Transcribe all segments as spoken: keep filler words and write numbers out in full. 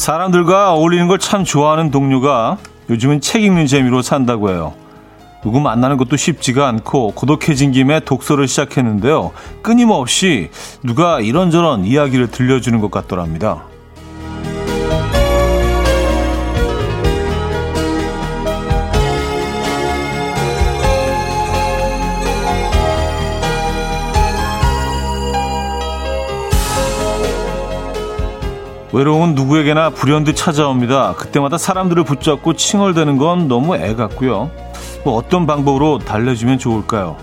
사람들과 어울리는 걸 참 좋아하는 동료가 요즘은 책 읽는 재미로 산다고 해요. 누구 만나는 것도 쉽지가 않고 고독해진 김에 독서를 시작했는데요. 끊임없이 누가 이런저런 이야기를 들려주는 것 같더랍니다. 외로움은 누구에게나 불현듯 찾아옵니다. 그때마다 사람들을 붙잡고 칭얼대는 건 너무 애 같고요. 뭐 어떤 방법으로 달래주면 좋을까요?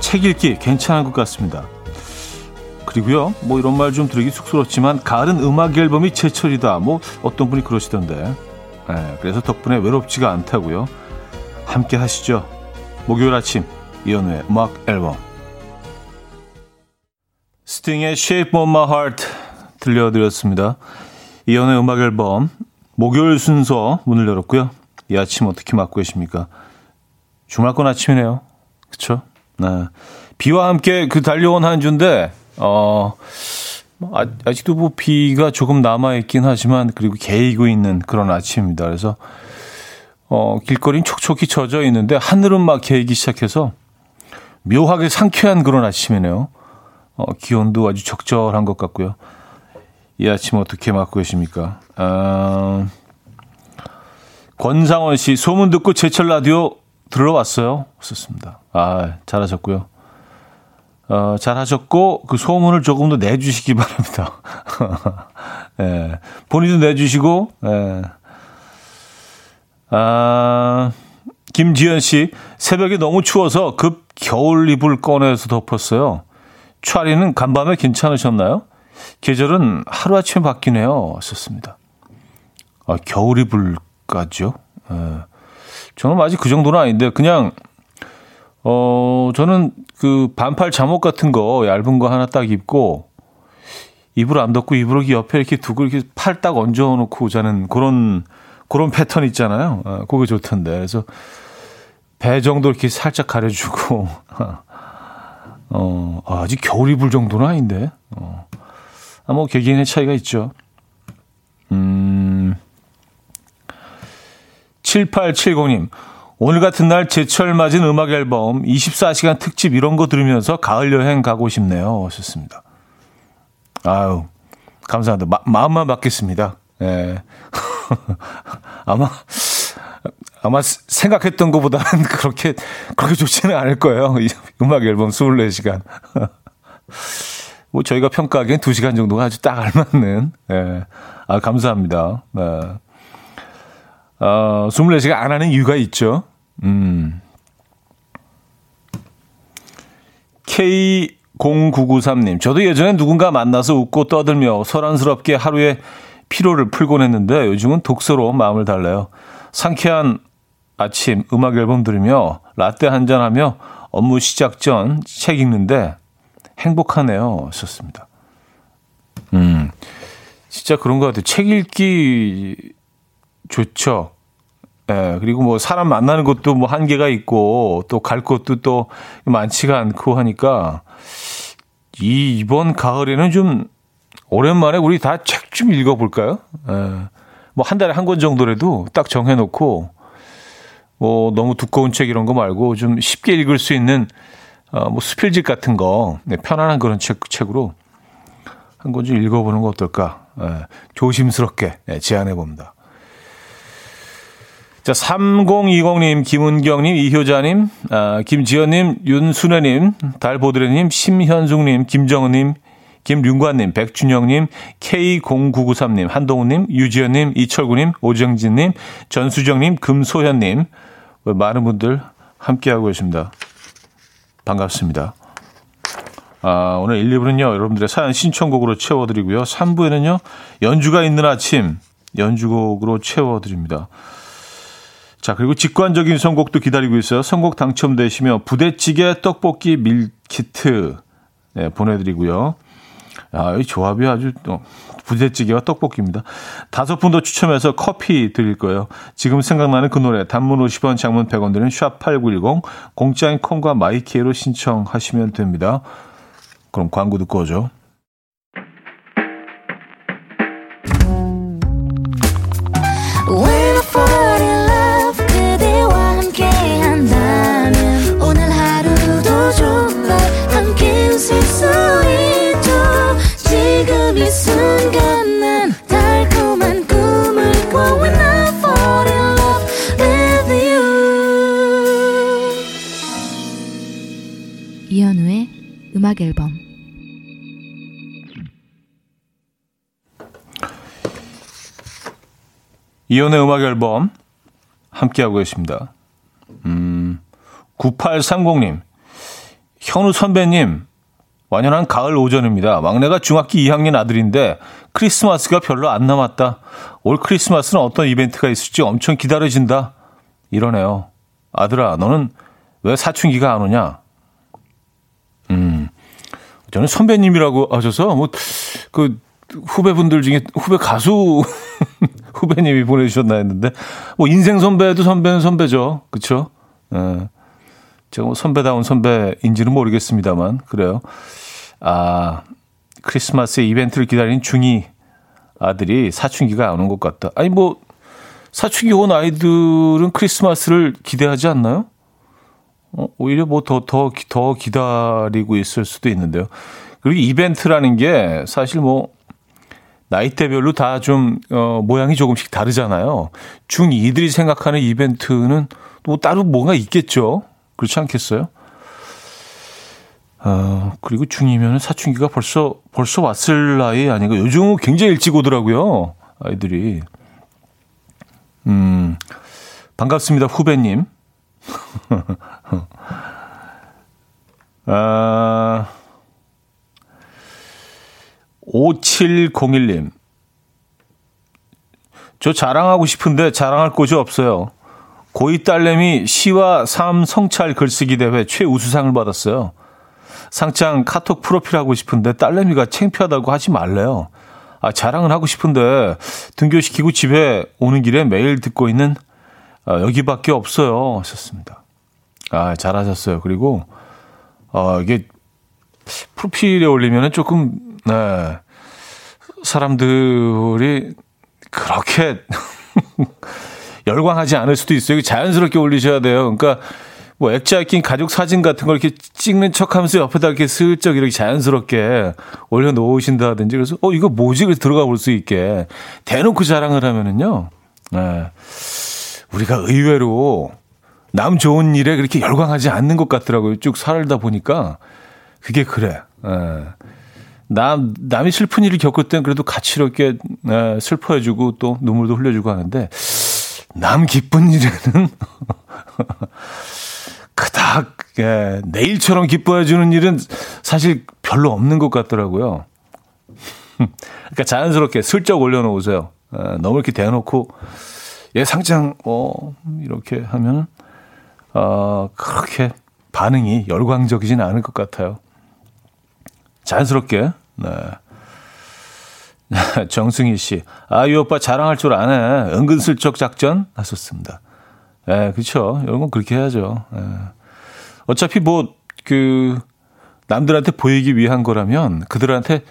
책 읽기 괜찮은 것 같습니다. 그리고요, 뭐 이런 말 좀 드리기 쑥스럽지만 가을은 음악 앨범이 제철이다. 뭐 어떤 분이 그러시던데. 네, 그래서 덕분에 외롭지가 않다고요. 함께 하시죠. 목요일 아침 이현우의 음악 앨범. 스팅의 Shape of My Heart 들려드렸습니다. 이현우의 음악 앨범 목요일 순서 문을 열었고요. 이 아침 어떻게 맞고 계십니까? 주말권 아침이네요. 그렇죠? 네. 비와 함께 그 달려온 한 주인데 어, 아, 아직도 뭐 비가 조금 남아있긴 하지만 그리고 개이고 있는 그런 아침입니다. 그래서 어, 길거리는 촉촉히 젖어 있는데 하늘은 막 개이기 시작해서 묘하게 상쾌한 그런 아침이네요. 어, 기온도 아주 적절한 것 같고요. 이 아침 어떻게 맞고 계십니까? 아, 권상원 씨, 소문 듣고 제철 라디오 들으러 왔어요. 썼습니다. 아, 잘하셨고요. 어, 잘하셨고 그 소문을 조금 더 내주시기 바랍니다. 예, 본인도 내주시고. 예. 아, 김지현 씨, 새벽에 너무 추워서 급 겨울 이불 꺼내서 덮었어요. 촤리는 간밤에 괜찮으셨나요? 계절은 하루아침에 바뀌네요. 썼습니다. 아, 겨울 이불까지요? 예. 저는 아직 그 정도는 아닌데, 그냥, 어, 저는 그 반팔 잠옷 같은 거, 얇은 거 하나 딱 입고, 이불 안 덮고, 이불 옆에 이렇게 두고, 이렇게 팔 딱 얹어 놓고 자는 그런, 그런 패턴 있잖아요. 아, 그게 좋던데. 그래서, 배 정도 이렇게 살짝 가려주고, 어, 아직 겨울 이불 정도는 아닌데, 어. 아, 뭐, 개개인의 차이가 있죠. 음. 칠팔칠공 님, 오늘 같은 날 제철 맞은 음악 앨범 이십사 시간 특집 이런 거 들으면서 가을 여행 가고 싶네요. 좋습니다. 아유, 감사합니다. 마, 마음만 받겠습니다. 예. 아마, 아마 생각했던 것보다는 그렇게, 그렇게 좋지는 않을 거예요. 음악 앨범 이십사 시간. 뭐, 저희가 평가하기엔 두 시간 정도가 아주 딱 알맞는, 예. 아, 감사합니다. 예. 어, 이십사 시간 안 하는 이유가 있죠. 음. 케이 공구구삼 님, 저도 예전에 누군가 만나서 웃고 떠들며 소란스럽게 하루의 피로를 풀곤 했는데 요즘은 독서로 마음을 달래요. 상쾌한 아침 음악 앨범 들으며 라떼 한잔 하며 업무 시작 전 책 읽는데 행복하네요. 썼습니다. 음. 진짜 그런 것 같아요. 책 읽기 좋죠. 예, 그리고 뭐 사람 만나는 것도 뭐 한계가 있고 또 갈 곳도 또 많지가 않고 하니까 이 이번 가을에는 좀 오랜만에 우리 다 책 좀 읽어볼까요? 예, 뭐 한 달에 한 권 정도라도 딱 정해놓고 뭐 너무 두꺼운 책 이런 거 말고 좀 쉽게 읽을 수 있는 어, 뭐 수필집 같은 거, 네, 편안한 그런 책 책으로 한 권 좀 읽어보는 거 어떨까? 예, 조심스럽게 예, 제안해 봅니다. 자, 삼공이공 님, 김은경님, 이효자님, 아, 김지현님, 윤순애님, 달보드레님, 심현숙님, 김정은님, 김륜관님, 백준영님, 케이 공구구삼 님, 한동훈님, 유지현님, 이철구님, 오정진님, 전수정님, 금소현님, 많은 분들 함께하고 계십니다. 반갑습니다. 아, 오늘 일, 이 부는요, 여러분들의 사연 신청곡으로 채워드리고요. 삼 부에는요, 연주가 있는 아침, 연주곡으로 채워드립니다. 자, 그리고 직관적인 선곡도 기다리고 있어요. 선곡 당첨되시면 부대찌개, 떡볶이, 밀키트 네, 보내드리고요. 아, 이 조합이 아주 어, 부대찌개와 떡볶이입니다. 다섯 분 더 추첨해서 커피 드릴 거예요. 지금 생각나는 그 노래, 단문 오십 원, 장문 백 원 드리는 샵팔구일공, 공짜인 콩과 마이키로 신청하시면 됩니다. 그럼 광고 듣고 오죠. 이현우의 음악 앨범 함께하고 계십니다. 음, 구팔삼공님, 현우 선배님, 완연한 가을 오전입니다. 막내가 중학교 이 학년 아들인데 크리스마스가 별로 안 남았다. 올 크리스마스는 어떤 이벤트가 있을지 엄청 기다려진다. 이러네요. 아들아, 너는 왜 사춘기가 안 오냐? 음, 저는 선배님이라고 하셔서, 뭐, 그, 후배분들 중에 후배 가수 후배님이 보내주셨나 했는데, 뭐, 인생 선배도 선배는 선배죠. 그쵸? 예. 제가 뭐 선배다운 선배인지는 모르겠습니다만, 그래요. 아, 크리스마스 이벤트를 기다리는 중이 아들이 사춘기가 안 온 것 같다. 아니, 뭐, 사춘기 온 아이들은 크리스마스를 기대하지 않나요? 어, 오히려 뭐 더, 더, 더 기다리고 있을 수도 있는데요. 그리고 이벤트라는 게 사실 뭐, 나이대별로 다 좀, 어, 모양이 조금씩 다르잖아요. 중이들이 생각하는 이벤트는 또 따로 뭔가 있겠죠. 그렇지 않겠어요? 어, 그리고 중이면 사춘기가 벌써, 벌써 왔을 나이 아닌가. 요즘은 굉장히 일찍 오더라고요. 아이들이. 음, 반갑습니다, 후배님. 아, 오칠공일님. 저 자랑하고 싶은데 자랑할 곳이 없어요. 고이 딸내미 시와 삶 성찰 글쓰기 대회 최우수상을 받았어요. 상장 카톡 프로필 하고 싶은데 딸내미가 창피하다고 하지 말래요. 아, 자랑은 하고 싶은데 등교시키고 집에 오는 길에 매일 듣고 있는 아, 여기밖에 없어요. 하셨습니다. 아, 잘하셨어요. 그리고, 어, 이게, 프로필에 올리면은 조금, 네, 사람들이 그렇게 열광하지 않을 수도 있어요. 자연스럽게 올리셔야 돼요. 그러니까, 뭐, 액자에 낀 가족 사진 같은 걸 이렇게 찍는 척 하면서 옆에다 이렇게 슬쩍 이렇게 자연스럽게 올려놓으신다든지, 그래서, 어, 이거 뭐지? 그래서 들어가 볼 수 있게. 대놓고 자랑을 하면은요, 네. 우리가 의외로 남 좋은 일에 그렇게 열광하지 않는 것 같더라고요. 쭉 살다 보니까 그게 그래. 에. 남, 남이 슬픈 일을 겪을 땐 그래도 같이 이렇게 에, 슬퍼해주고 또 눈물도 흘려주고 하는데 남 기쁜 일에는 그닥 에, 내일처럼 기뻐해주는 일은 사실 별로 없는 것 같더라고요. 그러니까 자연스럽게 슬쩍 올려놓으세요. 에, 너무 이렇게 대놓고 예, 상장, 어, 이렇게 하면, 어, 그렇게 반응이 열광적이진 않을 것 같아요. 자연스럽게, 네. 정승희 씨, 아, 이 오빠 자랑할 줄 아네. 은근슬쩍 작전 하셨습니다. 예, 그쵸. 이런 건 그렇게 해야죠. 예. 어차피 뭐, 그, 남들한테 보이기 위한 거라면 그들한테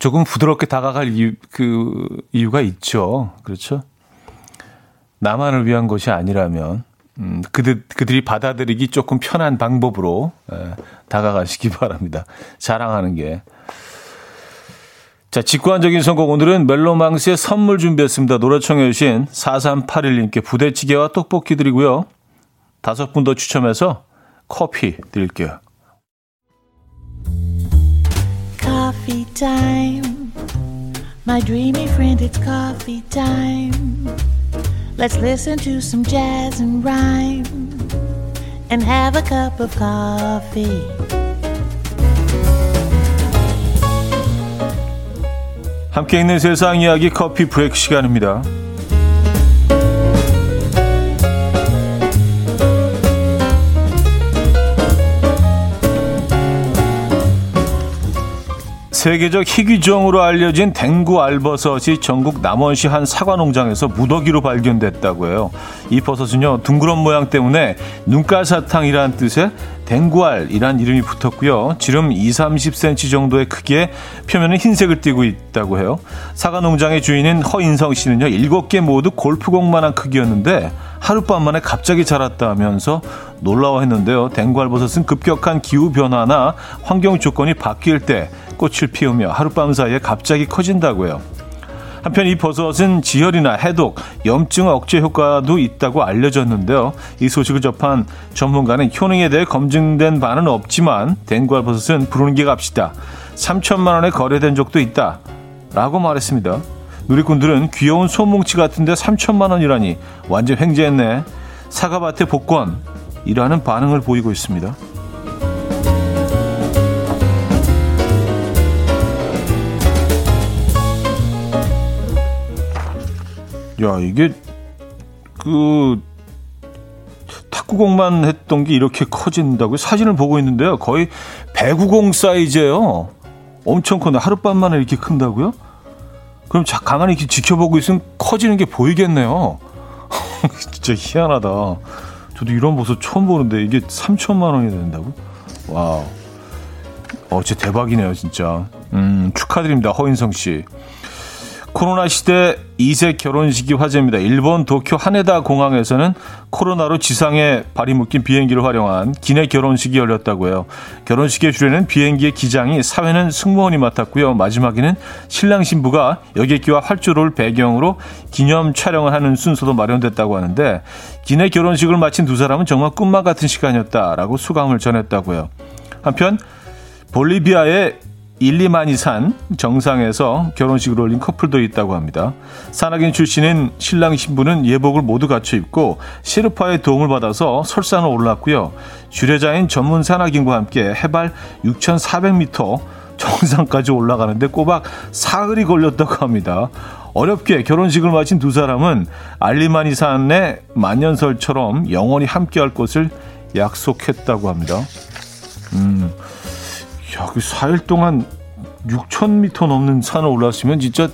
조금 부드럽게 다가갈 이유, 그, 이유가 있죠. 그렇죠. 나만을 위한 것이 아니라면 음, 그들, 그들이 받아들이기 조금 편한 방법으로 에, 다가가시기 바랍니다. 자랑하는 게. 자, 직관적인 선곡. 오늘은 멜로망스의 선물 준비했습니다. 노래 청해 주신 사삼팔일님께 부대찌개와 떡볶이 드리고요. 다섯 분 더 추첨해서 커피 드릴게요. Coffee time. My dreamy friend, it's coffee time. Let's listen to some jazz and rhyme and have a cup of coffee. 함께 있는 세상 이야기 커피 브레이크 시간입니다. 세계적 희귀종으로 알려진 댕구알버섯이 전국 남원시 한 사과농장에서 무더기로 발견됐다고 해요. 이 버섯은요, 둥그런 모양 때문에 눈깔사탕이라는 뜻의 댕구알이란 이름이 붙었고요. 지름 이삼십 센티미터 정도의 크기에 표면은 흰색을 띠고 있다고 해요. 사과농장의 주인인 허인성 씨는요, 일곱 개 모두 골프공만한 크기였는데 하룻밤 만에 갑자기 자랐다면서 놀라워했는데요. 댕구알버섯은 급격한 기후변화나 환경 조건이 바뀔 때 꽃을 피우며 하룻밤 사이에 갑자기 커진다고 해요. 한편 이 버섯은 지혈이나 해독, 염증 억제 효과도 있다고 알려졌는데요. 이 소식을 접한 전문가는 효능에 대해 검증된 바는 없지만 댕구알버섯은 부르는 게 값이다. 삼천만 원에 거래된 적도 있다. 라고 말했습니다. 누리꾼들은 귀여운 소뭉치 같은데 삼천만 원이라니 완전 횡재했네. 사과밭의 복권 이라는 반응을 보이고 있습니다. 야, 이게 그 탁구공만 했던 게 이렇게 커진다고요? 사진을 보고 있는데요. 거의 배구공 사이즈예요. 엄청 커요. 하룻밤만에 이렇게 큰다고요? 그럼 가만히 이렇게 지켜보고 있으면 커지는 게 보이겠네요. 진짜 희한하다. 저도 이런 모습 처음 보는데 이게 삼천만 원이 된다고? 와우. 어, 진짜 대박이네요, 진짜. 음, 축하드립니다, 허인성 씨. 코로나 시대 이 세 결혼식이 화제입니다. 일본 도쿄 하네다 공항에서는 코로나로 지상에 발이 묶인 비행기를 활용한 기내 결혼식이 열렸다고 해요. 결혼식의 주례는 비행기의 기장이, 사회는 승무원이 맡았고요. 마지막에는 신랑 신부가 여객기와 활주로를 배경으로 기념 촬영을 하는 순서도 마련됐다고 하는데, 기내 결혼식을 마친 두 사람은 정말 꿈과 같은 시간이었다라고 수감을 전했다고요. 한편 볼리비아의 일리마니산 정상에서 결혼식을 올린 커플도 있다고 합니다. 산악인 출신인 신랑 신부는 예복을 모두 갖춰 입고 시르파의 도움을 받아서 설산을 올랐고요. 주례자인 전문 산악인과 함께 해발 육천사백 미터 정상까지 올라가는데 꼬박 사흘이 걸렸다고 합니다. 어렵게 결혼식을 마친 두 사람은 알리마니산의 만년설처럼 영원히 함께할 것을 약속했다고 합니다. 음... 야, 그 사 일 동안 육천 미터 넘는 산을 올랐으면 진짜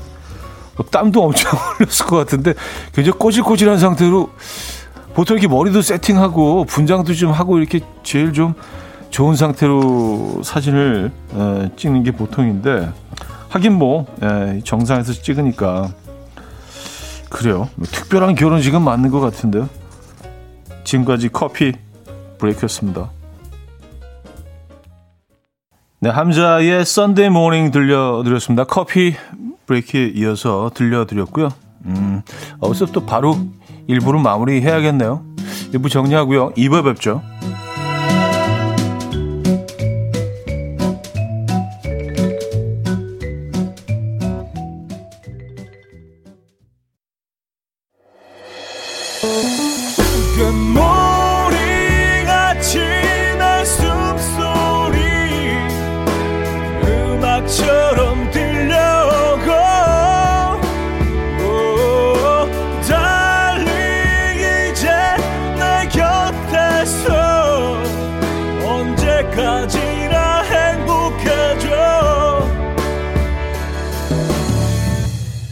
땀도 엄청 흘렸을 것 같은데, 굉장히 꼬질꼬질한 상태로, 보통 이렇게 머리도 세팅하고 분장도 좀 하고 이렇게 제일 좀 좋은 상태로 사진을 에, 찍는 게 보통인데, 하긴 뭐 에, 정상에서 찍으니까. 그래요. 특별한 결혼식은 맞는 것 같은데요. 지금까지 커피 브레이크였습니다. 네, 함자의 Sunday Morning 들려드렸습니다. 커피 브레이크에 이어서 들려드렸고요. 음, 어서 또 바로 일부로 마무리해야겠네요. 일부 정리하고요. 이 부에 뵙죠.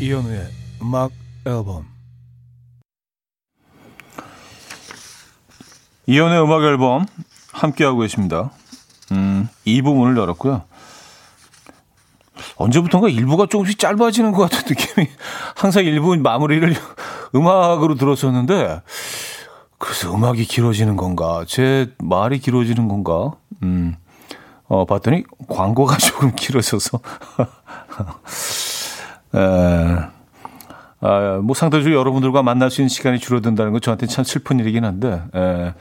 이현우의 음악 앨범. 이현우의 음악 앨범 함께하고 계십니다. 음, 이 부분을 열었고요. 언제부턴가 일부가 조금씩 짧아지는 것 같은 느낌이, 항상 일부 마무리를 음악으로 들었었는데, 그래서 음악이 길어지는 건가, 제 말이 길어지는 건가, 음, 어, 봤더니 광고가 조금 길어져서. 에, 아, 뭐 상대적으로 여러분들과 만날 수 있는 시간이 줄어든다는 건 저한테는 참 슬픈 일이긴 한데, 에,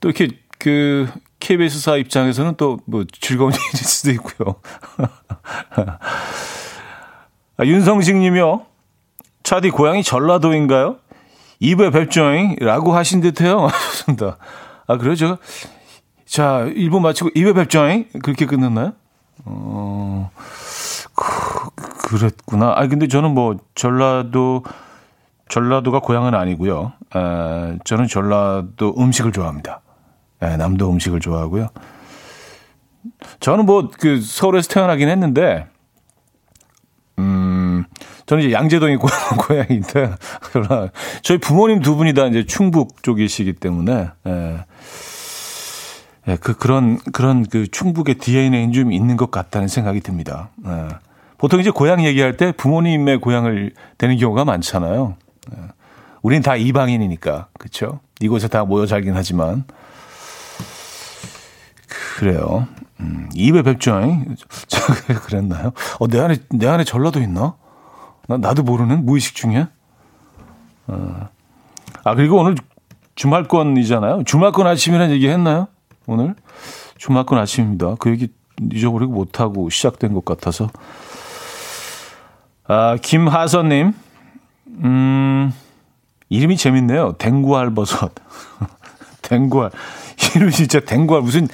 또 이렇게 그 케이비에스사 입장에서는 또 뭐 즐거운 일일 수도 있고요. 아, 윤성식님이요. 차디 고향이 전라도인가요? 이브에 뵙죠잉라고 하신 듯해요. 좋습니다. 아, 그래요? 제가 자 일본 마치고 이브에 뵙죠잉 그렇게 끝났나요? 어. 그, 그랬구나. 아, 근데 저는 뭐 전라도 전라도가 고향은 아니고요. 에, 저는 전라도 음식을 좋아합니다. 에, 남도 음식을 좋아하고요. 저는 뭐 그 서울에서 태어나긴 했는데, 음, 저는 이제 양재동이 고, 고향인데, 그러나 저희 부모님 두 분이 다 이제 충북 쪽이시기 때문에. 에, 예, 그, 그런, 그런, 그, 충북의 디엔에이는 좀 있는 것 같다는 생각이 듭니다. 예. 보통 이제 고향 얘기할 때 부모님의 고향을 대는 경우가 많잖아요. 예. 우린 다 이방인이니까. 그쵸? 이곳에 다 모여 살긴 하지만. 그래요. 음, 입에 뵙죠잉? 그랬나요? 어, 내 안에, 내 안에 전라도 있나? 나, 나도 모르는? 무의식 중에? 어. 아, 그리고 오늘 주말권이잖아요. 주말권 아침이라는 얘기 했나요? 오늘 주말권 아침입니다. 그 얘기 잊어버리고 못하고 시작된 것 같아서. 아, 김하선님, 음, 이름이 재밌네요. 댕구알버섯. 댕구알. 이름이 진짜 댕구알. 무슨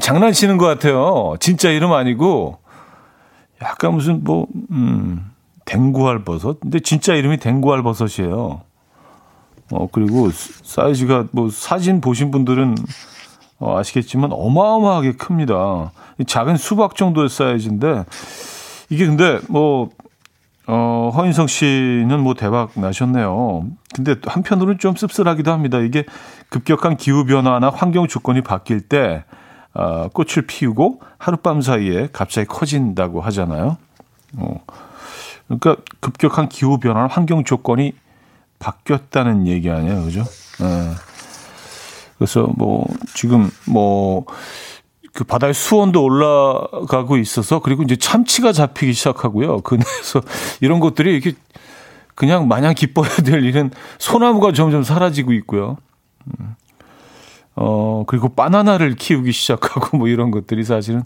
장난치는 것 같아요. 진짜 이름 아니고, 약간 무슨 뭐, 음, 댕구알버섯? 근데 진짜 이름이 댕구알버섯이에요. 어, 그리고 사이즈가 뭐 사진 보신 분들은 어, 아시겠지만 어마어마하게 큽니다. 작은 수박 정도의 사이즈인데, 이게 근데 뭐, 어, 허인성 씨는 뭐 대박 나셨네요. 근데 한편으로는 좀 씁쓸하기도 합니다. 이게 급격한 기후변화나 환경 조건이 바뀔 때, 어, 꽃을 피우고 하룻밤 사이에 갑자기 커진다고 하잖아요. 어, 그러니까 급격한 기후변화나 환경 조건이 바뀌었다는 얘기 아니에요. 그죠? 네. 그래서 뭐, 지금 뭐, 그 바다의 수온도 올라가고 있어서, 그리고 이제 참치가 잡히기 시작하고요. 그래서 이런 것들이 이렇게 그냥 마냥 기뻐해야 될 일은 소나무가 점점 사라지고 있고요. 어, 그리고 바나나를 키우기 시작하고 뭐 이런 것들이 사실은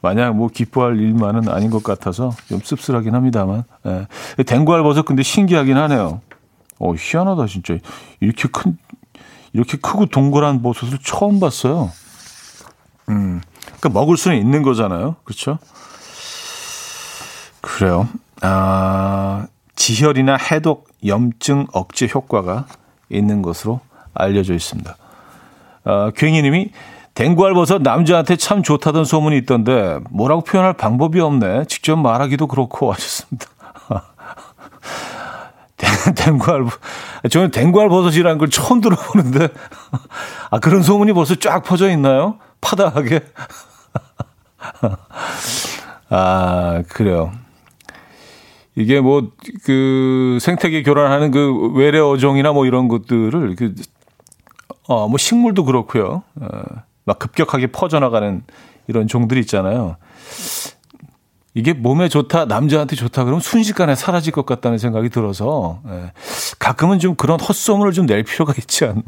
마냥 뭐 기뻐할 일만은 아닌 것 같아서 좀 씁쓸하긴 합니다만. 예. 댕구알버섯 근데 신기하긴 하네요. 어, 희한하다, 진짜. 이렇게 큰, 이렇게 크고 동그란 버섯을 처음 봤어요. 음, 그러니까 먹을 수는 있는 거잖아요, 그렇죠? 그래요. 아, 지혈이나 해독, 염증 억제 효과가 있는 것으로 알려져 있습니다. 아, 괭이님이 댕구알버섯 남자한테 참 좋다던 소문이 있던데 뭐라고 표현할 방법이 없네. 직접 말하기도 그렇고 하셨습니다. 댕구알버섯, 저는 댕구알버섯이라는 걸 처음 들어보는데, 아, 그런 소문이 벌써 쫙 퍼져 있나요? 파다하게. 아, 그래요. 이게 뭐, 그, 생태계 교란하는 그 외래 어종이나 뭐 이런 것들을, 그, 어, 뭐 식물도 그렇고요. 어, 막 급격하게 퍼져나가는 이런 종들이 있잖아요. 이게 몸에 좋다, 남자한테 좋다 그러면 순식간에 사라질 것 같다는 생각이 들어서, 예, 가끔은 좀 그런 헛소문을 좀 낼 필요가 있지 않나.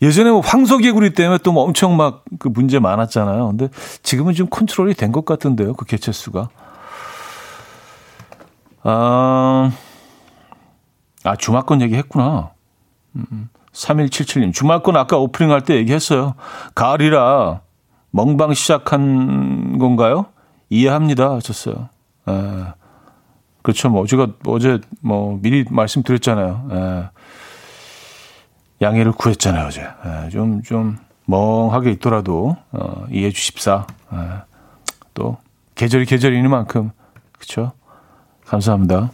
예전에 뭐 황소개구리 때문에 또 뭐 엄청 막 그 문제 많았잖아요. 근데 지금은 좀 컨트롤이 된 것 같은데요, 그 개체수가. 아, 아, 주말권 얘기했구나. 삼일칠칠님, 주말권 아까 오프닝 할 때 얘기했어요. 가을이라 멍방 시작한 건가요? 이해합니다 하셨어요. 예. 그렇죠. 뭐 제가 어제 뭐 미리 말씀드렸잖아요. 예. 양해를 구했잖아요, 어제. 예. 좀, 좀 멍하게 있더라도 어, 이해해 주십사. 예. 또 계절이 계절인 만큼, 그렇죠. 감사합니다.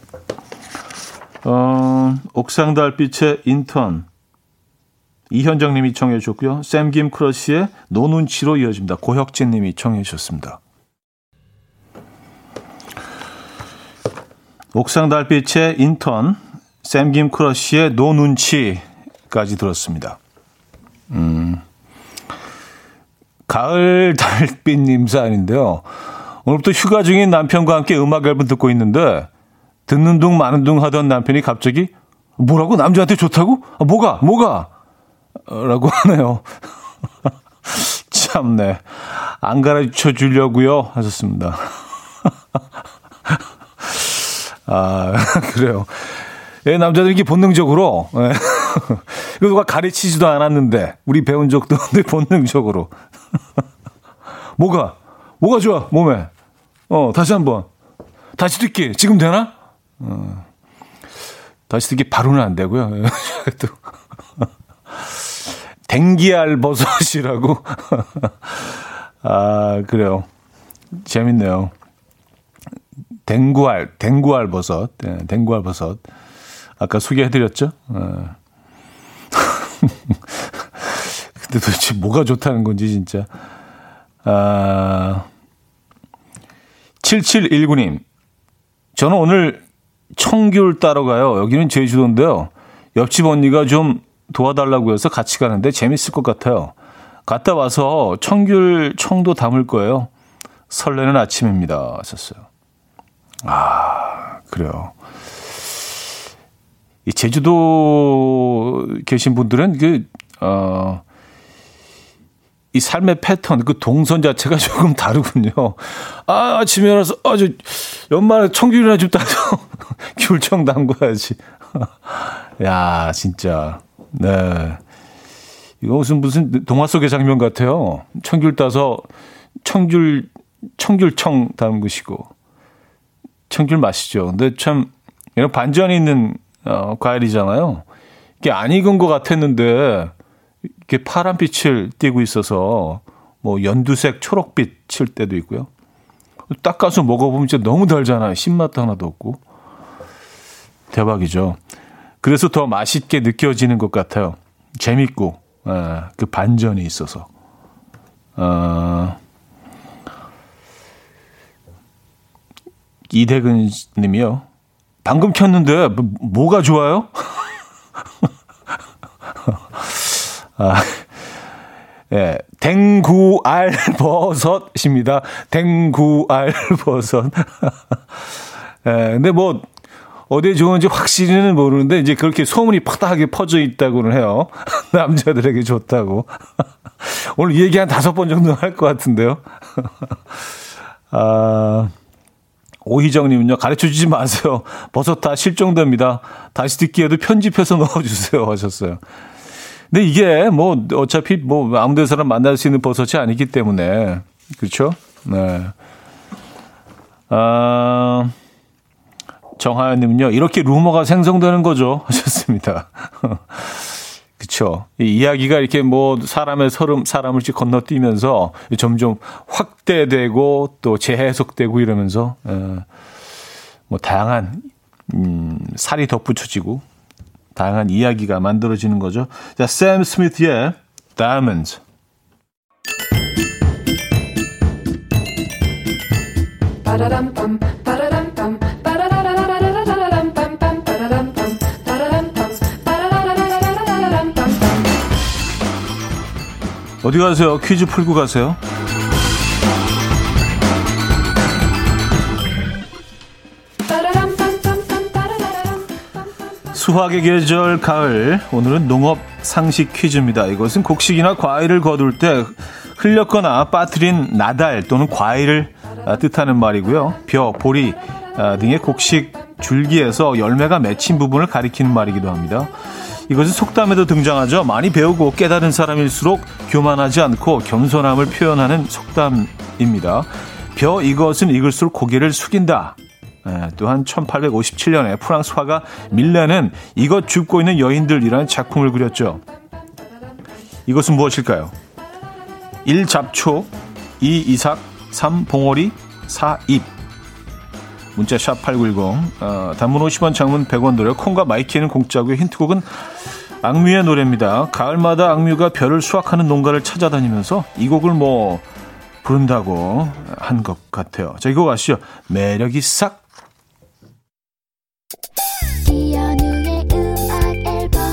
어, 옥상 달빛의 인턴 이현정님이 청해 주셨고요. 샘김 크러쉬의 노 눈치로 이어집니다. 고혁진님이 청해 주셨습니다. 옥상 달빛의 인턴, 샘김 크러쉬의 노 눈치까지 들었습니다. 음, 가을 달빛님 사연인데요. 오늘부터 휴가 중인 남편과 함께 음악 앨범 듣고 있는데, 듣는 둥 마는 둥 하던 남편이 갑자기 뭐라고? 남자한테 좋다고? 아, 뭐가? 뭐가? 라고 하네요. 참네. 안 가르쳐 주려고요 하셨습니다. 아, 그래요. 예, 남자들이 본능적으로, 예. 누가 가르치지도 않았는데, 우리 배운 적도 없는데, 본능적으로. 뭐가, 뭐가 좋아, 몸에. 어, 다시 한 번. 다시 듣기, 지금 되나? 어, 다시 듣기 바로는 안 되고요. 또. 댕기알 버섯이라고. 아, 그래요. 재밌네요. 댕구알, 댕구알버섯, 네, 댕구알버섯. 아까 소개해드렸죠? 네. 근데 도대체 뭐가 좋다는 건지, 진짜. 아, 칠칠일구님. 저는 오늘 청귤 따러 가요. 여기는 제주도인데요. 옆집 언니가 좀 도와달라고 해서 같이 가는데 재밌을 것 같아요. 갔다 와서 청귤 청도 담을 거예요. 설레는 아침입니다 하셨어요. 아, 그래요. 이 제주도 계신 분들은 그, 어, 이 삶의 패턴, 그 동선 자체가 조금 다르군요. 아, 아침에 일어나서, 아, 저, 연말에 청귤이나 좀 따서 귤청 담궈야지. 야, 진짜. 네. 이거 무슨 무슨 동화 속의 장면 같아요. 청귤 따서 청귤, 청귤청 담그시고. 청귤 맛이죠. 근데 참, 이런 반전이 있는 어, 과일이잖아요. 이게 안 익은 것 같았는데, 이렇게 파란 빛을 띠고 있어서, 뭐, 연두색, 초록빛 칠 때도 있고요. 닦아서 먹어보면 진짜 너무 달잖아요. 신맛도 하나도 없고. 대박이죠. 그래서 더 맛있게 느껴지는 것 같아요. 재밌고, 아, 그 반전이 있어서. 아, 이대근 님이요. 방금 켰는데 뭐, 뭐가 좋아요? 아, 예, 댕구알버섯입니다. 댕구알버섯. 예, 근데 뭐 어디에 좋은지 확실히는 모르는데 이제 그렇게 소문이 파다하게 퍼져 있다고는 해요. 남자들에게 좋다고. 오늘 얘기 한 다섯 번 정도 할 것 같은데요. 아, 오희정님은요. 가르쳐주지 마세요. 버섯 다 실종됩니다. 다시 듣기에도 편집해서 넣어주세요 하셨어요. 근데 이게 뭐 어차피 뭐 아무 데서나 만날 수 있는 버섯이 아니기 때문에 그렇죠. 네. 아, 정하연님은요. 이렇게 루머가 생성되는 거죠 하셨습니다. 그렇죠. 이 이야기가 이렇게 뭐 사람의 서름 사람을 건너뛰면서 점점 확대되고 또 재해석되고 이러면서 에, 뭐 다양한 음, 살이 덧붙여지고 다양한 이야기가 만들어지는 거죠. 자, 샘 스미스의 Diamonds. 어디 가세요? 퀴즈 풀고 가세요. 수학의 계절 가을, 오늘은 농업 상식 퀴즈입니다. 이것은 곡식이나 과일을 거둘 때 흘렸거나 빠뜨린 나달 또는 과일을 뜻하는 말이고요. 벼, 보리 등의 곡식 줄기에서 열매가 맺힌 부분을 가리키는 말이기도 합니다. 이것은 속담에도 등장하죠. 많이 배우고 깨달은 사람일수록 교만하지 않고 겸손함을 표현하는 속담입니다. 벼 이것은 익을수록 고개를 숙인다. 에, 또한 천팔백오십칠 년에 프랑스 화가 밀레는 이것 줍고 있는 여인들이라는 작품을 그렸죠. 이것은 무엇일까요? 일. 잡초, 이. 이삭, 삼. 봉오리, 사. 잎. 문자 샵 팔구일공. 어, 단문 오십 원, 장문 백 원 노래. 콩과 마이키는 공짜고요. 힌트곡은 악뮤의 노래입니다. 가을마다 악뮤가 벼를 수확하는 농가를 찾아다니면서 이 곡을 뭐 부른다고 한 것 같아요. 자, 이 곡 아시죠? 매력이 싹. 이현우의 음악 앨범.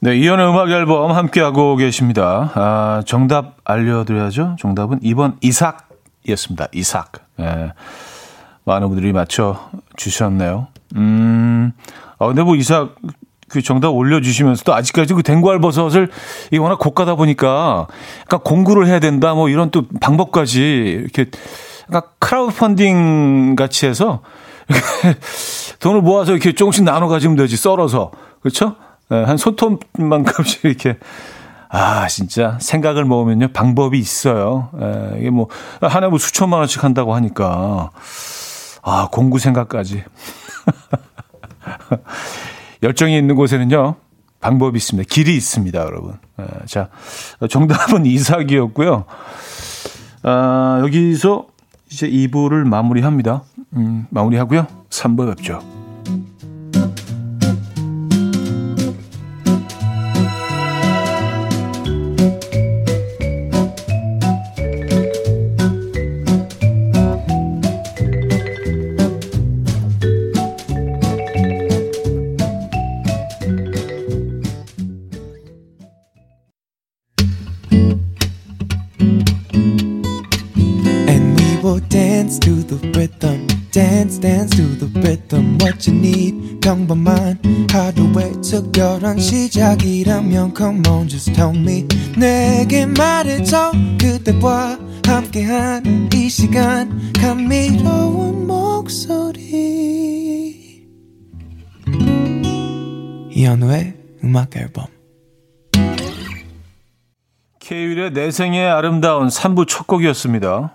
네, 이현우의 음악 앨범 함께하고 계십니다. 아, 정답 알려드려야죠. 정답은 이 번 이삭. 이었습니다. 이삭. 예. 많은 분들이 맞춰 주셨네요. 음, 아 근데 뭐 이삭 그 정답 올려주시면서도 아직까지 그 댕구알버섯을 이 워낙 고가다 보니까 약간 공구를 해야 된다 뭐 이런 또 방법까지 이렇게 약간 크라우드 펀딩 같이 해서 이렇게 돈을 모아서 이렇게 조금씩 나눠 가지면 되지 썰어서 그렇죠? 예, 한 소톱만큼씩 이렇게. 아, 진짜 생각을 모으면요 방법이 있어요. 에, 이게 뭐 하나에 뭐 수천만 원씩 한다고 하니까 아 공구 생각까지 열정이 있는 곳에는요 방법이 있습니다. 길이 있습니다, 여러분. 에, 자 정답은 이삭이었고요. 아, 여기서 이제 이 부를 마무리합니다. 음, 마무리하고요. 삼 부에 뵙죠. Dance, dance to the rhythm. What you need, 평범한 하루의 특별한 시작이라면 come on, just tell me. 내게 말해줘 그대와 함께한 이 시간 감미로운 목소리 이현우의 음악 앨범 K윌의 내 생의 아름다운 삼 부 첫 곡이었습니다.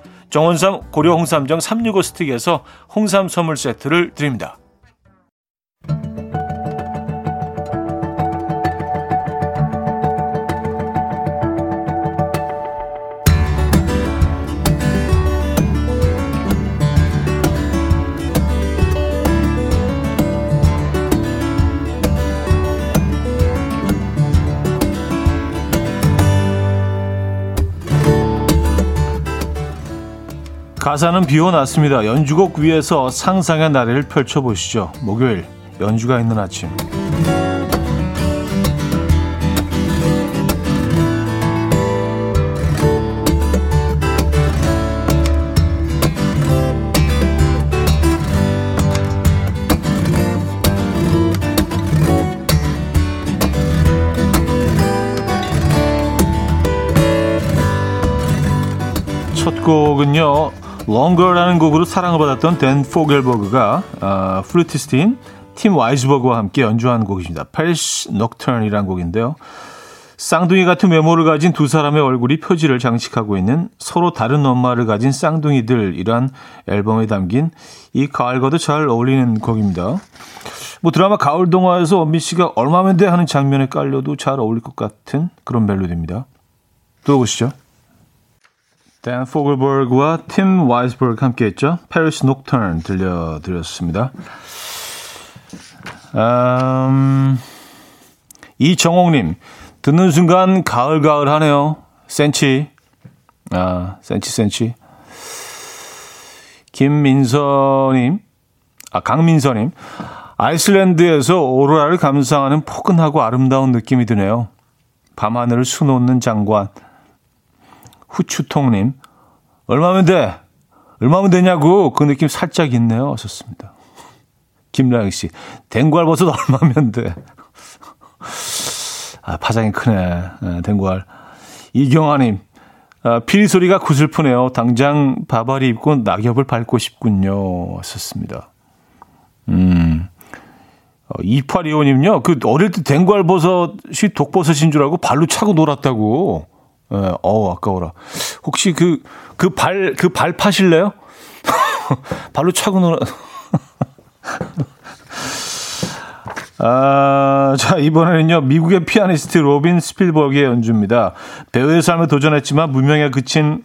정원삼 고려 홍삼정 삼백육십오 스틱에서 홍삼 선물 세트를 드립니다. 가사는 비워놨습니다. 연주곡 위에서 상상의 나래를 펼쳐보시죠. 목요일 연주가 있는 아침 첫 곡은요 롱걸라는 곡으로 사랑을 받았던 댄 포겔버그가 어, 플루티스트인 팀 와이즈버그와 함께 연주한 곡입니다. Paris Nocturne이라는 곡인데요. 쌍둥이 같은 외모를 가진 두 사람의 얼굴이 표지를 장식하고 있는 서로 다른 엄마를 가진 쌍둥이들이란 앨범에 담긴 이 가을과도 잘 어울리는 곡입니다. 뭐 드라마 가을 동화에서 원빈 씨가 얼마면 돼 하는 장면에 깔려도 잘 어울릴 것 같은 그런 멜로디입니다. 들어보시죠. 댄 포글버그와 팀 와이스버그 함께했죠. Paris Nocturne 들려드렸습니다. 음, 이정옥님 듣는 순간 가을가을하네요. 센치 아 센치 센치 김민서님 아 강민서님 아이슬란드에서 오로라를 감상하는 포근하고 아름다운 느낌이 드네요. 밤하늘을 수놓는 장관 후추통님, 얼마면 돼? 얼마면 되냐고 그 느낌 살짝 있네요. 썼습니다. 김라영씨, 댕구알버섯 얼마면 돼? 아, 파장이 크네. 네, 댕구알. 이경아님, 아, 피리 소리가 구슬프네요. 당장 바바리 입고 낙엽을 밟고 싶군요. 썼습니다. 음. 이팔이오님요, 그 어릴 때 댕구알버섯이 독버섯인 줄 알고 발로 차고 놀았다고. 네, 어우, 아까워라. 혹시 그, 그 발, 그 발 파실래요? 발로 차고 놀아. 아, 자, 이번에는요, 미국의 피아니스트 로빈 스필버그의 연주입니다. 배우의 삶에 도전했지만 무명에 그친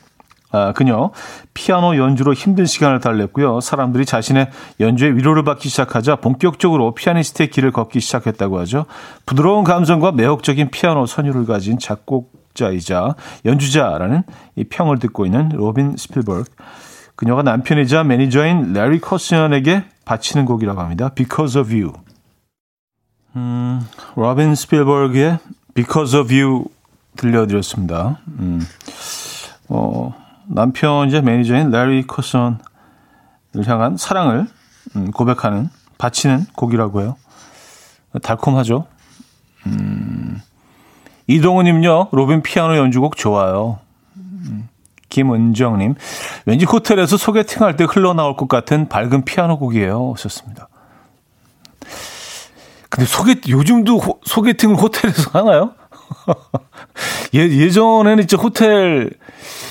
아, 그녀. 피아노 연주로 힘든 시간을 달랬고요. 사람들이 자신의 연주에 위로를 받기 시작하자 본격적으로 피아니스트의 길을 걷기 시작했다고 하죠. 부드러운 감성과 매혹적인 피아노 선율을 가진 작곡 자이자 연주자라는 이 평을 듣고 있는 로빈 스필버그. 그녀가 남편이자 매니저인 레리 커슨에게 바치는 곡이라고 합니다. Because of You. 음, 로빈 스필버그의 Because of You 들려드렸습니다. 음, 어, 남편이자 매니저인 레리 커슨을 향한 사랑을 음, 고백하는, 바치는 곡이라고 해요. 달콤하죠. 음, 이동훈님요. 로빈 피아노 연주곡 좋아요. 음, 김은정님. 왠지 호텔에서 소개팅할 때 흘러나올 것 같은 밝은 피아노 곡이에요. 오셨습니다. 근데 소개, 요즘도 호, 소개팅을 호텔에서 하나요? 예, 예전에는 이제 호텔,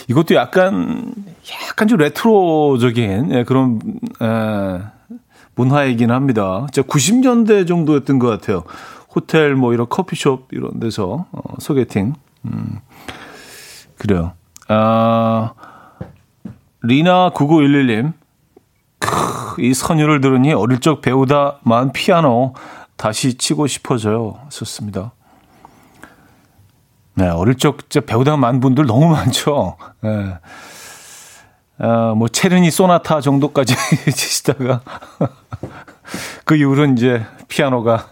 이것도 약간, 약간 좀 레트로적인, 예, 그런, 예, 문화이긴 합니다. 진짜 구십 년대 정도였던 것 같아요. 호텔, 뭐, 이런 커피숍, 이런 데서, 어, 소개팅. 음, 그래요. 아, 리나 구구일일 님. 크, 이 선율을 들으니 어릴 적 배우다만 피아노 다시 치고 싶어져요. 썼습니다. 네, 어릴 적 배우다 만 분들 너무 많죠. 네. 아, 뭐 체르니 소나타 정도까지 치시다가 그 이후로는 이제 피아노가.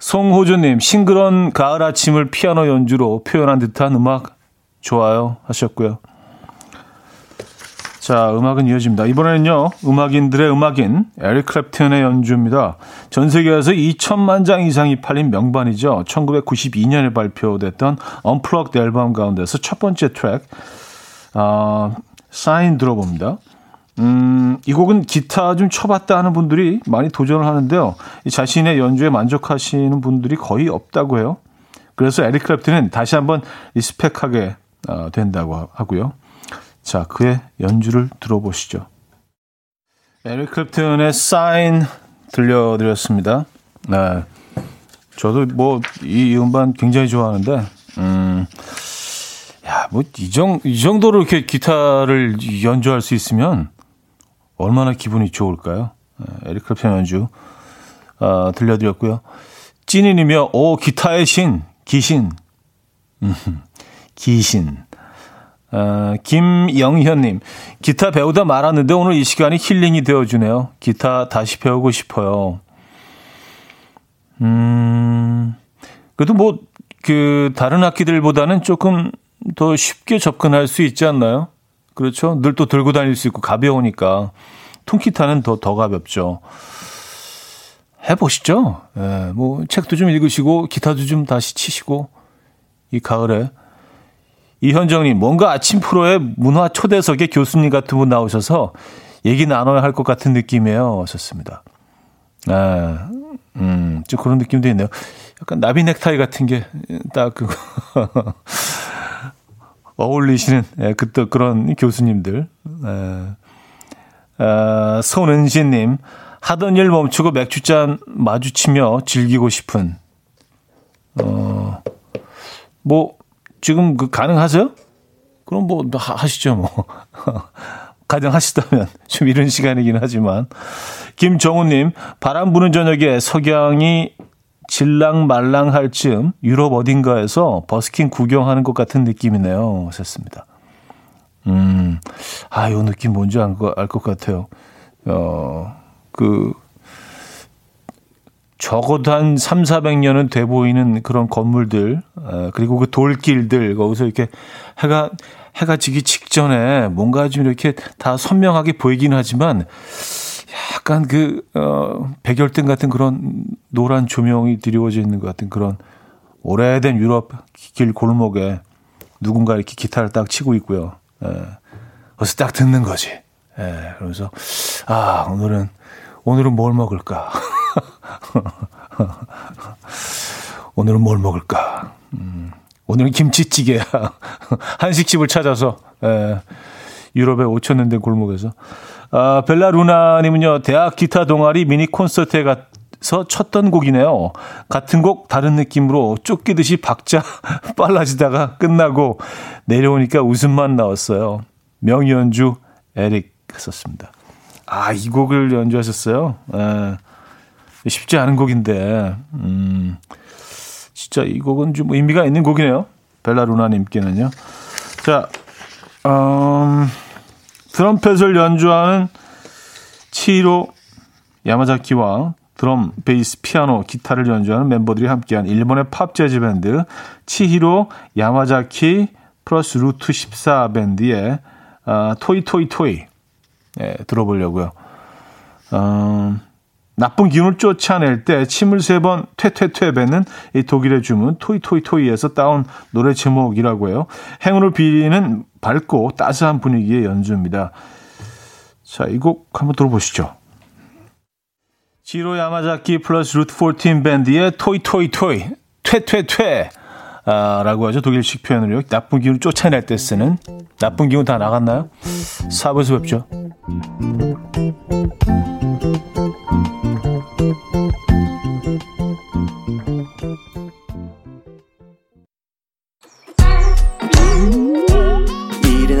송호주님, 싱그런 가을 아침을 피아노 연주로 표현한 듯한 음악 좋아요 하셨고요. 자, 음악은 이어집니다. 이번에는요, 음악인들의 음악인 에릭 클랩튼의 연주입니다. 전 세계에서 이천만 장 이상이 팔린 명반이죠. 천구백구십이 년에 발표됐던 언플러그드 앨범 가운데서 첫 번째 트랙 어, 사인 들어봅니다. 음, 이 곡은 기타 좀 쳐봤다 하는 분들이 많이 도전을 하는데요. 자신의 연주에 만족하시는 분들이 거의 없다고 해요. 그래서 에릭 클랩튼은 다시 한번 리스펙하게 어, 된다고 하고요. 자, 그의 연주를 들어보시죠. 에릭 클랩튼의 사인 들려드렸습니다. 네, 저도 뭐 이 음반 굉장히 좋아하는데, 음, 야, 뭐 이 정 이 정도로 이렇게 기타를 연주할 수 있으면 얼마나 기분이 좋을까요? 에릭 클랩튼 연주 아, 들려드렸고요. 찐이님이요. 오, 기타의 신, 기신, 기신. 어, 김영현님, 기타 배우다 말았는데 오늘 이 시간이 힐링이 되어주네요. 기타 다시 배우고 싶어요. 음, 그래도 뭐, 그, 다른 악기들보다는 조금 더 쉽게 접근할 수 있지 않나요? 그렇죠? 늘 또 들고 다닐 수 있고 가벼우니까. 통기타는 더, 더 가볍죠. 해보시죠. 예, 뭐, 책도 좀 읽으시고, 기타도 좀 다시 치시고, 이 가을에. 이현정님, 뭔가 아침 프로의 문화 초대석에 교수님 같은 분 나오셔서 얘기 나눠야 할 것 같은 느낌이에요. 하셨습니다. 아, 음, 좀 그런 느낌도 있네요. 약간 나비 넥타이 같은 게 딱 그거 어울리시는 예, 그때 그런 교수님들. 예. 아, 손은진님, 하던 일 멈추고 맥주잔 마주치며 즐기고 싶은. 어, 뭐. 지금 그 가능하세요? 그럼 뭐 하시죠 뭐. 가능하시다면 좀 이런 시간이긴 하지만. 김정우님, 바람 부는 저녁에 석양이 질랑말랑할 즈음 유럽 어딘가에서 버스킹 구경하는 것 같은 느낌이네요. 하셨습니다. 음, 아, 요 느낌 뭔지 알 것 알 것 같아요. 어, 그 적어도 한 삼사백 년은 돼 보이는 그런 건물들, 그리고 그 돌길들, 거기서 이렇게 해가, 해가 지기 직전에 뭔가 좀 이렇게 다 선명하게 보이긴 하지만 약간 그, 어, 백열등 같은 그런 노란 조명이 드리워져 있는 것 같은 그런 오래된 유럽 길 골목에 누군가 이렇게 기타를 딱 치고 있고요. 예. 그래서 딱 듣는 거지. 예. 그러면서, 아, 오늘은, 오늘은 뭘 먹을까? 오늘은 뭘 먹을까? 음, 오늘은 김치찌개야. 한식집을 찾아서 에, 유럽의 오천 년대 골목에서. 아, 벨라루나님은요, 대학 기타 동아리 미니 콘서트에 가서 쳤던 곡이네요. 같은 곡 다른 느낌으로 쫓기듯이 박자 빨라지다가 끝나고 내려오니까 웃음만 나왔어요. 명연주 에릭 썼습니다. 아, 이 곡을 연주하셨어요? 에. 쉽지 않은 곡인데, 음, 진짜 이 곡은 좀 의미가 있는 곡이네요. 벨라루나님께는요. 자, 음, 트럼펫을 연주하는 치히로 야마자키와 드럼, 베이스, 피아노, 기타를 연주하는 멤버들이 함께한 일본의 팝 재즈 밴드 치히로 야마자키 플러스 루트 십사 밴드의 어, 토이 토이 토이 예, 들어보려고요. 어, 나쁜 기운을 쫓아낼 때 침을 세 번 퇴퇴퇴 뱉는 이 독일의 주문 토이 토이 토이에서 따온 노래 제목이라고 해요. 행운을 빌리는 밝고 따스한 분위기의 연주입니다. 자, 이 곡 한번 들어보시죠. 치히로 야마자키 플러스 루트 십사 밴드의 토이 토이 토이 퇴퇴퇴 아, 라고 하죠. 독일식 표현으로 나쁜 기운을 쫓아낼 때 쓰는 나쁜 기운 다 나갔나요? 사 부에서 뵙죠. 이른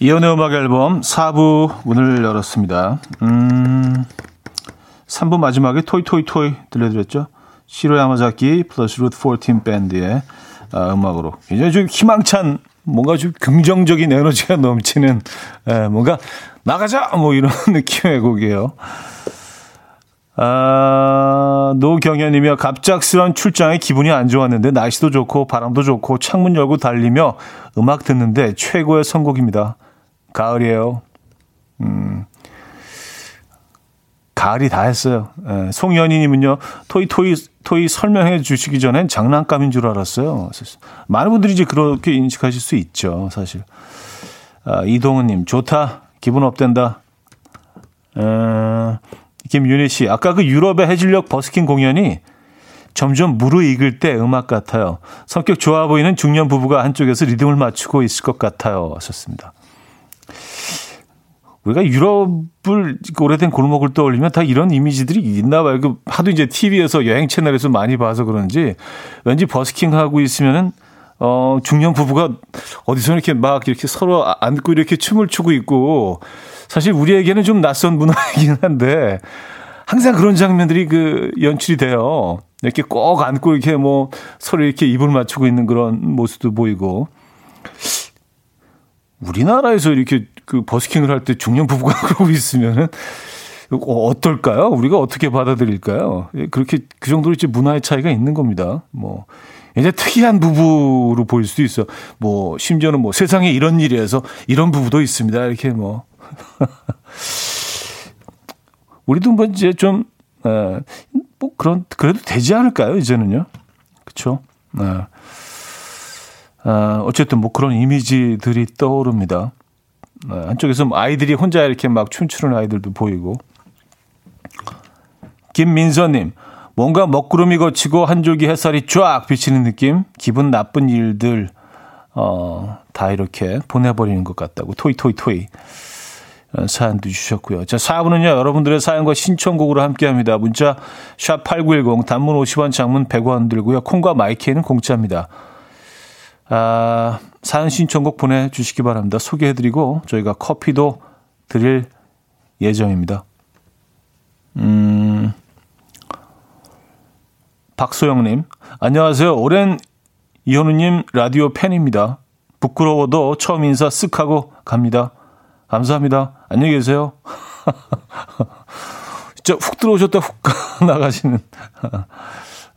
이현우의 음악 앨범 사 부 문을 열었습니다. 음... 삼 부 마지막에 토이토이토이 들려드렸죠. 치히로 야마자키 플러스 루트 십사 밴드의 음악으로 굉장히 좀 희망찬 뭔가 좀 긍정적인 에너지가 넘치는 에, 뭔가 나가자 뭐 이런 느낌의 곡이에요. 아, 노경현이며 갑작스런 출장에 기분이 안 좋았는데 날씨도 좋고 바람도 좋고 창문 열고 달리며 음악 듣는데 최고의 선곡입니다. 가을이에요. 음. 가을이 다 했어요. 예, 송연희님은요. 토이 토이 토이 설명해 주시기 전엔 장난감인 줄 알았어요. 많은 분들이 이제 그렇게 인식하실 수 있죠. 사실. 아, 이동훈님 좋다. 기분 업된다. 아, 김윤희 씨. 아까 그 유럽의 해질녘 버스킹 공연이 점점 무르익을 때 음악 같아요. 성격 좋아 보이는 중년 부부가 한쪽에서 리듬을 맞추고 있을 것 같아요. 하셨습니다. 우리가 유럽을 오래된 골목을 떠올리면 다 이런 이미지들이 있나 봐요. 그 하도 이제 티비에서 여행 채널에서 많이 봐서 그런지 왠지 버스킹 하고 있으면은 어 중년 부부가 어디서 이렇게 막 이렇게 서로 안고 이렇게 춤을 추고 있고 사실 우리에게는 좀 낯선 문화이긴 한데 항상 그런 장면들이 그 연출이 돼요. 이렇게 꼭 안고 이렇게 뭐 서로 이렇게 입을 맞추고 있는 그런 모습도 보이고 우리나라에서 이렇게 그 버스킹을 할 때 중년 부부가 그러고 있으면은 어떨까요? 우리가 어떻게 받아들일까요? 그렇게 그 정도로 이제 문화의 차이가 있는 겁니다. 뭐 이제 특이한 부부로 보일 수도 있어. 뭐 심지어는 뭐 세상에 이런 일이어서 이런 부부도 있습니다. 이렇게 뭐 우리도 뭐 이제 좀 뭐 그런 그래도 되지 않을까요? 이제는요. 그렇죠? 네. 아, 어쨌든 뭐 그런 이미지들이 떠오릅니다. 한쪽에서 아이들이 혼자 이렇게 막 춤추는 아이들도 보이고. 김민서님, 뭔가 먹구름이 걷히고 한쪽이 햇살이 쫙 비치는 느낌, 기분 나쁜 일들 어, 다 이렇게 보내버리는 것 같다고 토이토이토이 사연도 주셨고요. 자, 사 부는요 여러분들의 사연과 신청곡으로 함께합니다. 문자 샵 팔구일공 단문 오십 원 장문 백 원 들고요. 콩과 마이키는 공짜입니다. 아, 사연 신청곡 보내주시기 바랍니다. 소개해드리고 저희가 커피도 드릴 예정입니다. 음, 박소영님 안녕하세요. 오랜 이현우님 라디오 팬입니다. 부끄러워도 처음 인사 쓱 하고 갑니다. 감사합니다. 안녕히 계세요. 진짜 훅 들어오셨다 훅 나가시는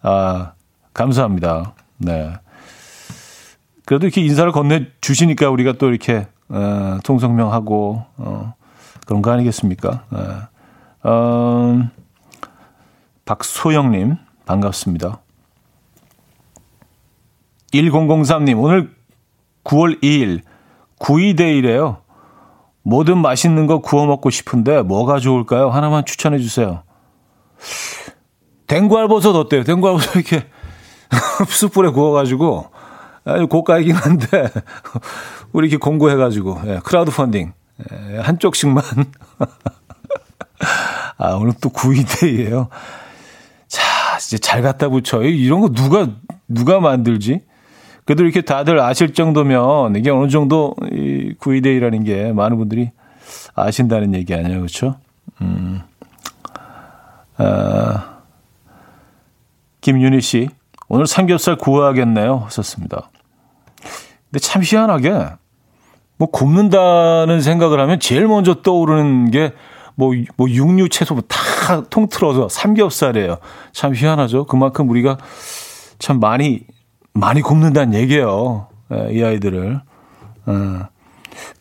아, 감사합니다. 네. 그래도 이렇게 인사를 건네주시니까 우리가 또 이렇게 어, 통성명하고 어, 그런 거 아니겠습니까? 네. 어, 박소영님 반갑습니다. 천삼님 오늘 구월 이일 구이데이래요. 뭐든 맛있는 거 구워 먹고 싶은데 뭐가 좋을까요? 하나만 추천해 주세요. 댕구알버섯 어때요? 댕구알버섯 이렇게 숯불에 구워가지고 아니, 고가이긴 한데, 우리 이렇게 공고해가지고, 예, 크라우드 펀딩. 예, 한쪽씩만. 아, 오늘 또 구이데이예요 자, 진짜 잘 갖다 붙여. 이런 거 누가 누가 만들지? 그래도 이렇게 다들 아실 정도면 이게 어느 정도 이 구이데이라는 게 많은 분들이 아신다는 얘기 아니에요, 그렇죠? 음. 아, 김윤희 씨, 오늘 삼겹살 구워야겠네요. 썼습니다. 근데 참 희한하게 뭐 굽는다는 생각을 하면 제일 먼저 떠오르는 게 뭐, 뭐 육류, 채소 뭐 다 통틀어서 삼겹살이에요. 참 희한하죠. 그만큼 우리가 참 많이 많이 굽는다는 얘기예요. 이 아이들을. 어,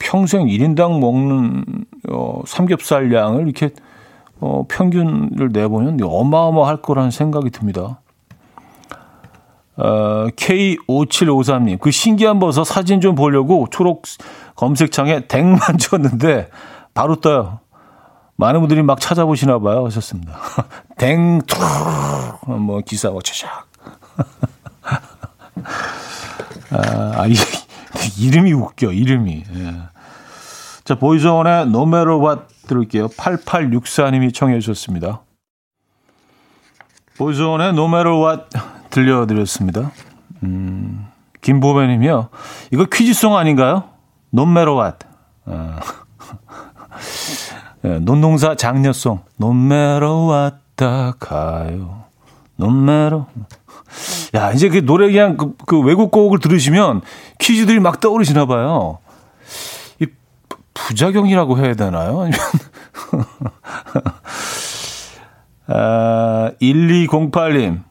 평생 일 인당 먹는 어, 삼겹살 양을 이렇게 어, 평균을 내보면 어마어마할 거라는 생각이 듭니다. 어, 케이 오칠오삼 님. 그 신기한 버섯 사진 좀 보려고 초록 검색창에 댕만 쳤는데 바로 떠요. 많은 분들이 막 찾아보시나 봐요. 하셨습니다. 댕투 뭐 기사와 차샥. 아, 이, 이름이 웃겨. 이름이. 예. 자, 보이즈원의 No Matter What 들을게요. 팔팔육사 님이 청해 주셨습니다. 보이즈원의 No Matter What 들려드렸습니다. 음, 김보배 님이요. 이거 퀴즈송 아닌가요? No Matter What. 아. 예, 논농사 장려송. No Matter What 다 가요. No Matter. 야, 이제 그 노래 그냥 그, 그 외국 곡을 들으시면 퀴즈들이 막 떠오르시나 봐요. 이 부작용이라고 해야 되나요? 아니면 아, 일이공팔 님.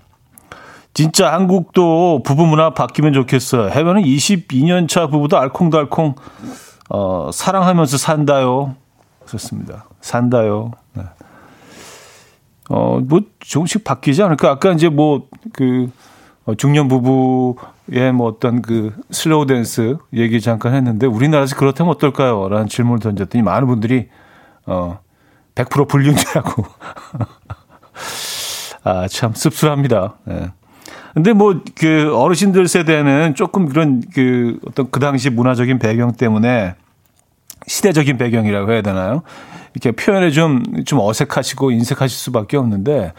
진짜 한국도 부부 문화 바뀌면 좋겠어요. 해변은 이십이 년 차 부부도 알콩달콩 어, 사랑하면서 산다요. 그렇습니다. 산다요. 네. 어, 뭐 조금씩 바뀌지 않을까? 아까 이제 뭐 그 중년 부부의 뭐 어떤 그 슬로우 댄스 얘기 잠깐 했는데 우리나라에서 그렇다면 어떨까요? 라는 질문을 던졌더니 많은 분들이 어, 백 퍼센트 불륜이라고. 아, 참 씁쓸합니다. 네. 근데 뭐 그 어르신들 세대는 조금 그런 그 어떤 그 당시 문화적인 배경 때문에 시대적인 배경이라고 해야 되나요? 이렇게 표현에 좀, 좀 어색하시고 인색하실 수밖에 없는데,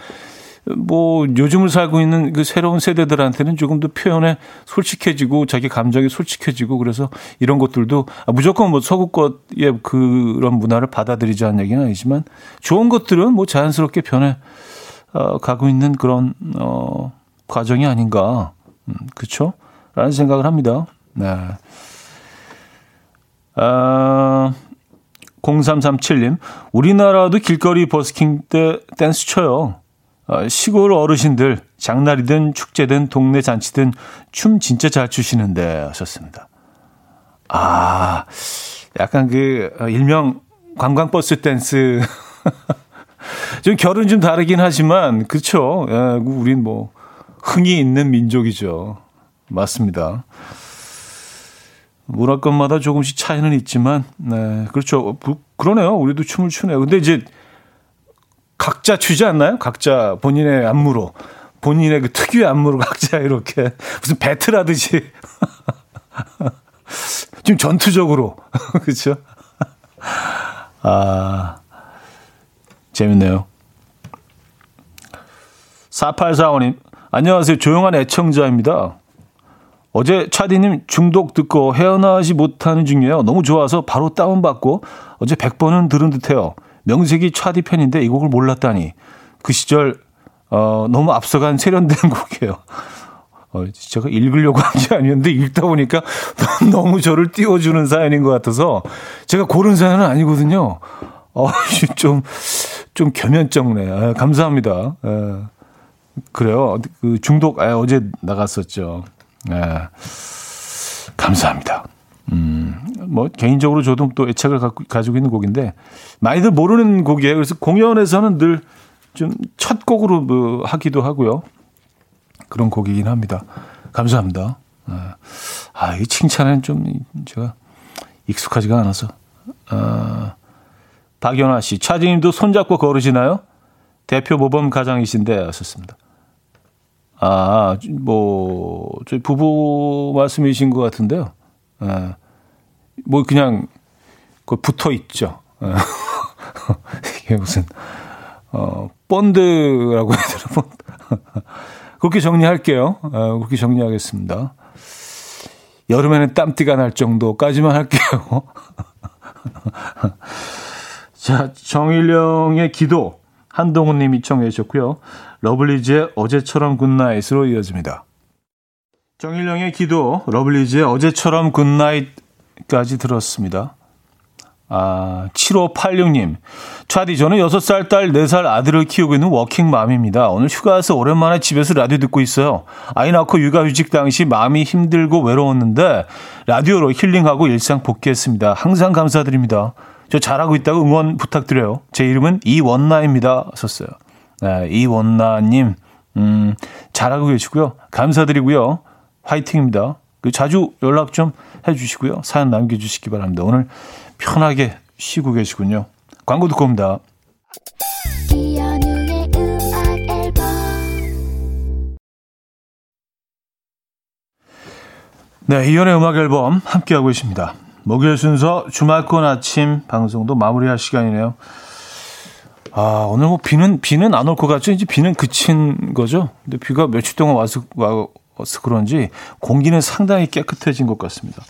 뭐, 요즘을 살고 있는 그 새로운 세대들한테는 조금 더 표현에 솔직해지고, 자기 감정이 솔직해지고, 그래서 이런 것들도, 아, 무조건 뭐 서구 것의 그런 문화를 받아들이자는 얘기는 아니지만, 좋은 것들은 뭐 자연스럽게 변해, 어, 가고 있는 그런, 어, 과정이 아닌가. 음, 그쵸? 라는 생각을 합니다. 네. 아, 공삼삼칠 님, 우리나라도 길거리 버스킹 때 댄스 쳐요. 아, 시골 어르신들, 장날이든 축제든 동네 잔치든 춤 진짜 잘 추시는데 하셨습니다. 아, 약간 그 일명 관광버스 댄스. 좀 결은 좀 다르긴 하지만, 그쵸? 예, 우린 뭐 흥이 있는 민족이죠. 맞습니다. 문화권마다 조금씩 차이는 있지만, 네, 그렇죠. 그러네요. 우리도 춤을 추네요. 근데 이제 각자 추지 않나요? 각자 본인의 안무로, 본인의 그 특유의 안무로 각자 이렇게 무슨 배틀하듯이 지금 전투적으로 그렇죠. 아, 재밌네요. 사팔사오 님, 안녕하세요. 조용한 애청자입니다. 어제 차디님 중독 듣고 헤어나지 못하는 중이에요. 너무 좋아서 바로 다운받고 어제 백 번은 들은 듯해요. 명색이 차디 편인데 이 곡을 몰랐다니. 그 시절 어, 너무 앞서간 세련된 곡이에요. 어, 제가 읽으려고 한 게 아니었는데 읽다 보니까 너무 저를 띄워주는 사연인 것 같아서 제가 고른 사연은 아니거든요. 어, 좀, 좀 겸연쩍네. 아, 감사합니다. 아, 그래요. 그 중독 아, 어제 나갔었죠. 네. 감사합니다. 음, 뭐, 개인적으로 저도 또 애착을 갖고, 가지고 있는 곡인데, 많이들 모르는 곡이에요. 그래서 공연에서는 늘 좀 첫 곡으로 뭐 하기도 하고요. 그런 곡이긴 합니다. 감사합니다. 아, 이 칭찬은 좀 제가 익숙하지가 않아서. 아, 박연아 씨, 차진님도 손잡고 걸으시나요? 대표 모범 가장이신데, 하셨습니다. 아, 뭐, 저희 부부 말씀이신 것 같은데요. 아, 뭐, 그냥, 그 붙어 있죠. 아, 이게 무슨, 어, 본드라고 해야 되나, 본드. 그렇게 정리할게요. 어, 그렇게 정리하겠습니다. 여름에는 땀띠가 날 정도까지만 할게요. 자, 정일령의 기도 한동훈님이 청해 주셨고요. 러블리즈의 어제처럼 굿나잇으로 이어집니다. 정일령의 기도, 러블리즈의 어제처럼 굿나잇까지 들었습니다. 아, 칠오팔육 님. 차디, 저는 여섯 살 딸, 네 살 아들을 키우고 있는 워킹맘입니다. 오늘 휴가 와서 오랜만에 집에서 라디오 듣고 있어요. 아이 낳고 육아휴직 당시 마음이 힘들고 외로웠는데 라디오로 힐링하고 일상 복귀했습니다. 항상 감사드립니다. 저 잘하고 있다고 응원 부탁드려요. 제 이름은 이원나입니다. 썼어요. 네, 이원나님, 음, 잘하고 계시고요. 감사드리고요. 화이팅입니다. 자주 연락 좀 해주시고요. 사연 남겨주시기 바랍니다. 오늘 편하게 쉬고 계시군요. 광고 듣고 옵니다. 이현우의 음악 앨범. 네, 이현우의 음악 앨범 함께하고 있습니다. 목요일 순서 주말권 아침 방송도 마무리할 시간이네요. 아, 오늘 뭐 비는 비는 안 올 것 같죠? 이제 비는 그친 거죠. 근데 비가 며칠 동안 와서 와서 그런지 공기는 상당히 깨끗해진 것 같습니다.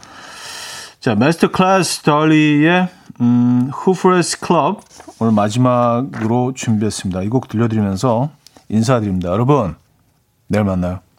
자, 마스터 클래스 달리의 음, Humphrey's Club 오늘 마지막으로 준비했습니다. 이 곡 들려드리면서 인사드립니다. 여러분, 내일 만나요.